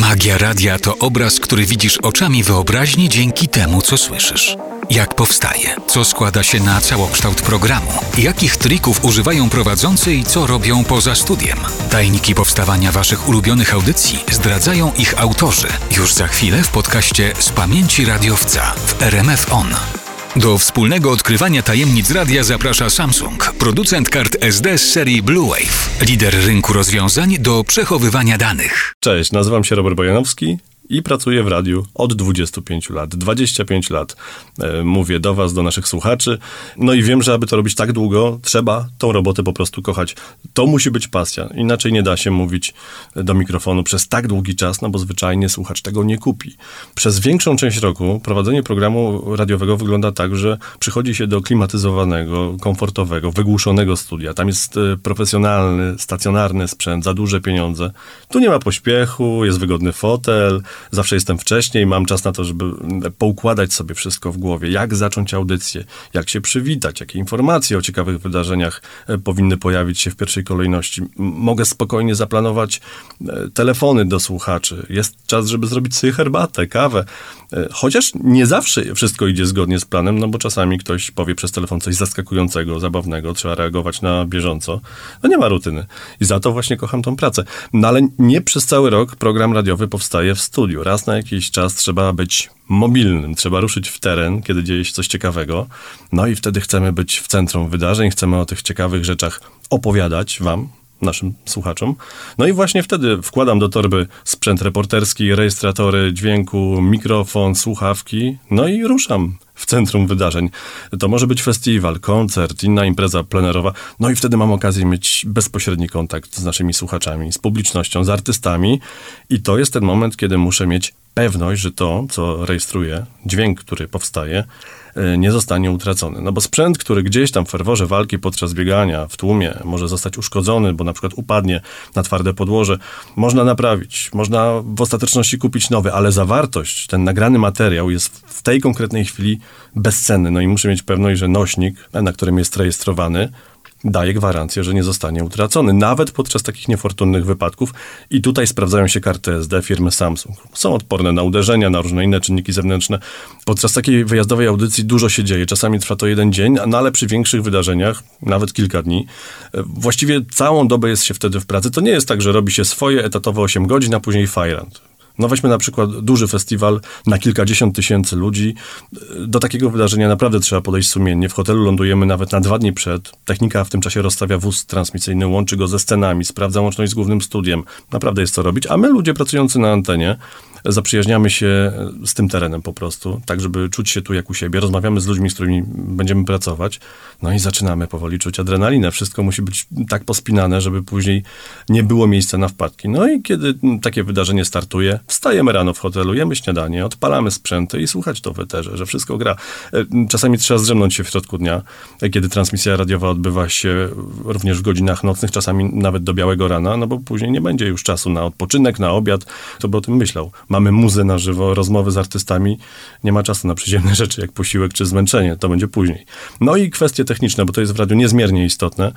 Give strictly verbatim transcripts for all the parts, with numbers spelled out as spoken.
Magia radia to obraz, który widzisz oczami wyobraźni dzięki temu, co słyszysz. Jak powstaje, co składa się na całokształt programu, jakich trików używają prowadzący i co robią poza studiem. Tajniki powstawania waszych ulubionych audycji zdradzają ich autorzy. Już za chwilę w podcaście Z pamięci radiowca w R M F O N. Do wspólnego odkrywania tajemnic radia zaprasza Samsung, producent kart S D z serii Blue Wave, lider rynku rozwiązań do przechowywania danych. Cześć, nazywam się Robert Bojanowski i pracuję w radiu od dwudziestu pięciu lat. dwadzieścia pięć lat e, mówię do was, do naszych słuchaczy. No i wiem, że aby to robić tak długo, trzeba tą robotę po prostu kochać. To musi być pasja. Inaczej nie da się mówić do mikrofonu przez tak długi czas, no bo zwyczajnie słuchacz tego nie kupi. Przez większą część roku prowadzenie programu radiowego wygląda tak, że przychodzi się do klimatyzowanego, komfortowego, wygłuszonego studia. Tam jest profesjonalny, stacjonarny sprzęt, za duże pieniądze. Tu nie ma pośpiechu, jest wygodny fotel, zawsze jestem wcześniej, mam czas na to, żeby poukładać sobie wszystko w głowie, jak zacząć audycję, jak się przywitać, jakie informacje o ciekawych wydarzeniach powinny pojawić się w pierwszej kolejności. Mogę spokojnie zaplanować telefony do słuchaczy. Jest czas, żeby zrobić sobie herbatę, kawę. Chociaż nie zawsze wszystko idzie zgodnie z planem, no bo czasami ktoś powie przez telefon coś zaskakującego, zabawnego, trzeba reagować na bieżąco. No nie ma rutyny. I za to właśnie kocham tą pracę. No ale nie przez cały rok program radiowy powstaje w studiu. Raz na jakiś czas trzeba być mobilnym, trzeba ruszyć w teren, kiedy dzieje się coś ciekawego, no i wtedy chcemy być w centrum wydarzeń, chcemy o tych ciekawych rzeczach opowiadać wam, naszym słuchaczom. No i właśnie wtedy wkładam do torby sprzęt reporterski, rejestratory dźwięku, mikrofon, słuchawki, no i ruszam w centrum wydarzeń. To może być festiwal, koncert, inna impreza plenerowa. No i wtedy mam okazję mieć bezpośredni kontakt z naszymi słuchaczami, z publicznością, z artystami. I to jest ten moment, kiedy muszę mieć pewność, że to, co rejestruję, dźwięk, który powstaje, nie zostanie utracony. No bo sprzęt, który gdzieś tam w ferworze walki podczas biegania w tłumie może zostać uszkodzony, bo na przykład upadnie na twarde podłoże, można naprawić, można w ostateczności kupić nowy, ale zawartość, ten nagrany materiał jest w tej konkretnej chwili bezcenny. No i muszę mieć pewność, że nośnik, na którym jest rejestrowany, daje gwarancję, że nie zostanie utracony, nawet podczas takich niefortunnych wypadków. I tutaj sprawdzają się karty S D firmy Samsung. Są odporne na uderzenia, na różne inne czynniki zewnętrzne. Podczas takiej wyjazdowej audycji dużo się dzieje. Czasami trwa to jeden dzień, no ale przy większych wydarzeniach, nawet kilka dni, właściwie całą dobę jest się wtedy w pracy. To nie jest tak, że robi się swoje etatowe osiem godzin, a później fajrant. No weźmy na przykład duży festiwal na kilkadziesiąt tysięcy ludzi. Do takiego wydarzenia naprawdę trzeba podejść sumiennie. W hotelu lądujemy nawet na dwa dni przed. Technika w tym czasie rozstawia wóz transmisyjny, łączy go ze scenami, sprawdza łączność z głównym studiem. Naprawdę jest co robić. A my, ludzie pracujący na antenie, zaprzyjaźniamy się z tym terenem po prostu, tak żeby czuć się tu jak u siebie. Rozmawiamy z ludźmi, z którymi będziemy pracować. No i zaczynamy powoli czuć adrenalinę. Wszystko musi być tak pospinane, żeby później nie było miejsca na wpadki. No i kiedy takie wydarzenie startuje, wstajemy rano w hotelu, jemy śniadanie, odpalamy sprzęty i słuchać to w eterze, że wszystko gra. Czasami trzeba zdrzemnąć się w środku dnia, kiedy transmisja radiowa odbywa się również w godzinach nocnych, czasami nawet do białego rana, no bo później nie będzie już czasu na odpoczynek, na obiad. Kto by o tym myślał? Mamy muzę na żywo, rozmowy z artystami. Nie ma czasu na przyziemne rzeczy, jak posiłek czy zmęczenie. To będzie później. No i kwestie techniczne, bo to jest w radiu niezmiernie istotne.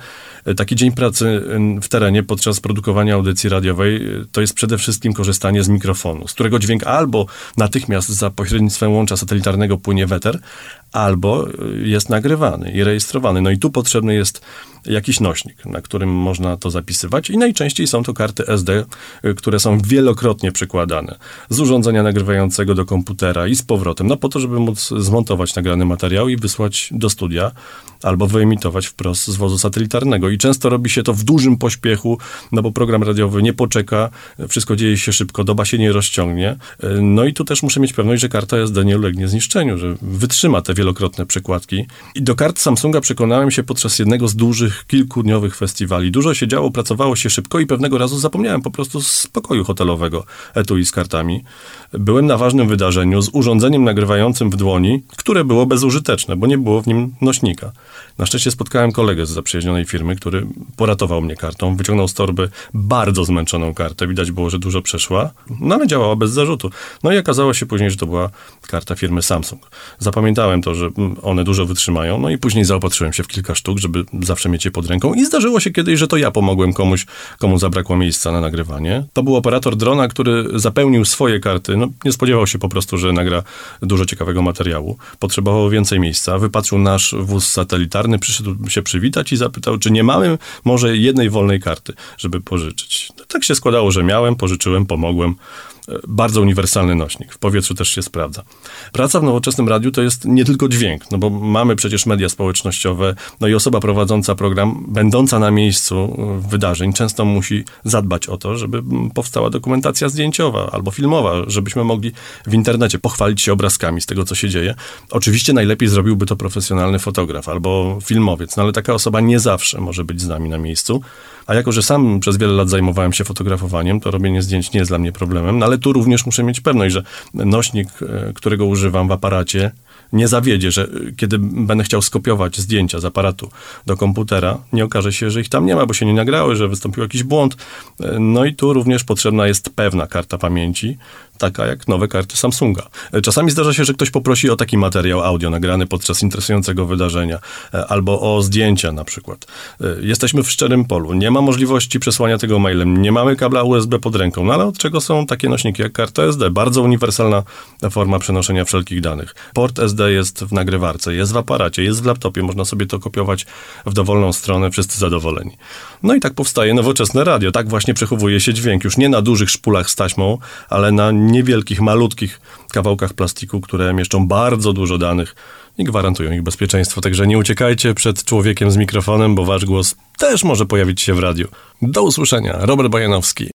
Taki dzień pracy w terenie podczas produkowania audycji radiowej to jest przede wszystkim korzystanie z mikrofonu, z którego dźwięk albo natychmiast za pośrednictwem łącza satelitarnego płynie w eter, albo jest nagrywany i rejestrowany. No i tu potrzebny jest jakiś nośnik, na którym można to zapisywać i najczęściej są to karty S D, które są wielokrotnie przykładane z urządzenia nagrywającego do komputera i z powrotem, no po to, żeby móc zmontować nagrany materiał i wysłać do studia albo wyemitować wprost z wozu satelitarnego. I często robi się to w dużym pośpiechu, no bo program radiowy nie poczeka, wszystko dzieje się szybko, doba się nie rozciągnie. No i tu też muszę mieć pewność, że karta S D nie ulegnie zniszczeniu, że wytrzyma te wielokrotne przykładki. I do kart Samsunga przekonałem się podczas jednego z dużych, kilkudniowych festiwali. Dużo się działo, pracowało się szybko i pewnego razu zapomniałem po prostu z pokoju hotelowego etui z kartami. Byłem na ważnym wydarzeniu z urządzeniem nagrywającym w dłoni, które było bezużyteczne, bo nie było w nim nośnika. Na szczęście spotkałem kolegę z zaprzyjaźnionej firmy, który poratował mnie kartą. Wyciągnął z torby bardzo zmęczoną kartę. Widać było, że dużo przeszła, no ale działała bez zarzutu. No i okazało się później, że to była karta firmy Samsung. Zapamiętałem to, że one dużo wytrzymają, no i później zaopatrzyłem się w kilka sztuk, żeby zawsze mieć macie pod ręką. I zdarzyło się kiedyś, że to ja pomogłem komuś, komu zabrakło miejsca na nagrywanie. To był operator drona, który zapełnił swoje karty. No, nie spodziewał się po prostu, że nagra dużo ciekawego materiału. Potrzebowało więcej miejsca. Wypatrzył nasz wóz satelitarny, przyszedł się przywitać i zapytał, czy nie mamy może jednej wolnej karty, żeby pożyczyć. No, tak się składało, że miałem, pożyczyłem, pomogłem. Bardzo uniwersalny nośnik. W powietrzu też się sprawdza. Praca w nowoczesnym radiu to jest nie tylko dźwięk, no bo mamy przecież media społecznościowe, no i osoba prowadząca program, będąca na miejscu wydarzeń, często musi zadbać o to, żeby powstała dokumentacja zdjęciowa albo filmowa, żebyśmy mogli w internecie pochwalić się obrazkami z tego, co się dzieje. Oczywiście najlepiej zrobiłby to profesjonalny fotograf albo filmowiec, no ale taka osoba nie zawsze może być z nami na miejscu. A jako, że sam przez wiele lat zajmowałem się fotografowaniem, to robienie zdjęć nie jest dla mnie problemem, no ale tu również muszę mieć pewność, że nośnik, którego używam w aparacie, nie zawiedzie, że kiedy będę chciał skopiować zdjęcia z aparatu do komputera, nie okaże się, że ich tam nie ma, bo się nie nagrały, że wystąpił jakiś błąd. No i tu również potrzebna jest pewna karta pamięci, taka jak nowe karty Samsunga. Czasami zdarza się, że ktoś poprosi o taki materiał audio nagrany podczas interesującego wydarzenia, albo o zdjęcia na przykład. Jesteśmy w szczerym polu, nie ma możliwości przesłania tego mailem, nie mamy kabla U S B pod ręką, no ale od czego są takie nośniki jak karta S D? Bardzo uniwersalna forma przenoszenia wszelkich danych. Port S D jest w nagrywarce, jest w aparacie, jest w laptopie, można sobie to kopiować w dowolną stronę, wszyscy zadowoleni. No i tak powstaje nowoczesne radio, tak właśnie przechowuje się dźwięk, już nie na dużych szpulach z taśmą, ale na niewielkich, malutkich kawałkach plastiku, które mieszczą bardzo dużo danych i gwarantują ich bezpieczeństwo. Także nie uciekajcie przed człowiekiem z mikrofonem, bo wasz głos też może pojawić się w radiu. Do usłyszenia. Robert Bojanowski.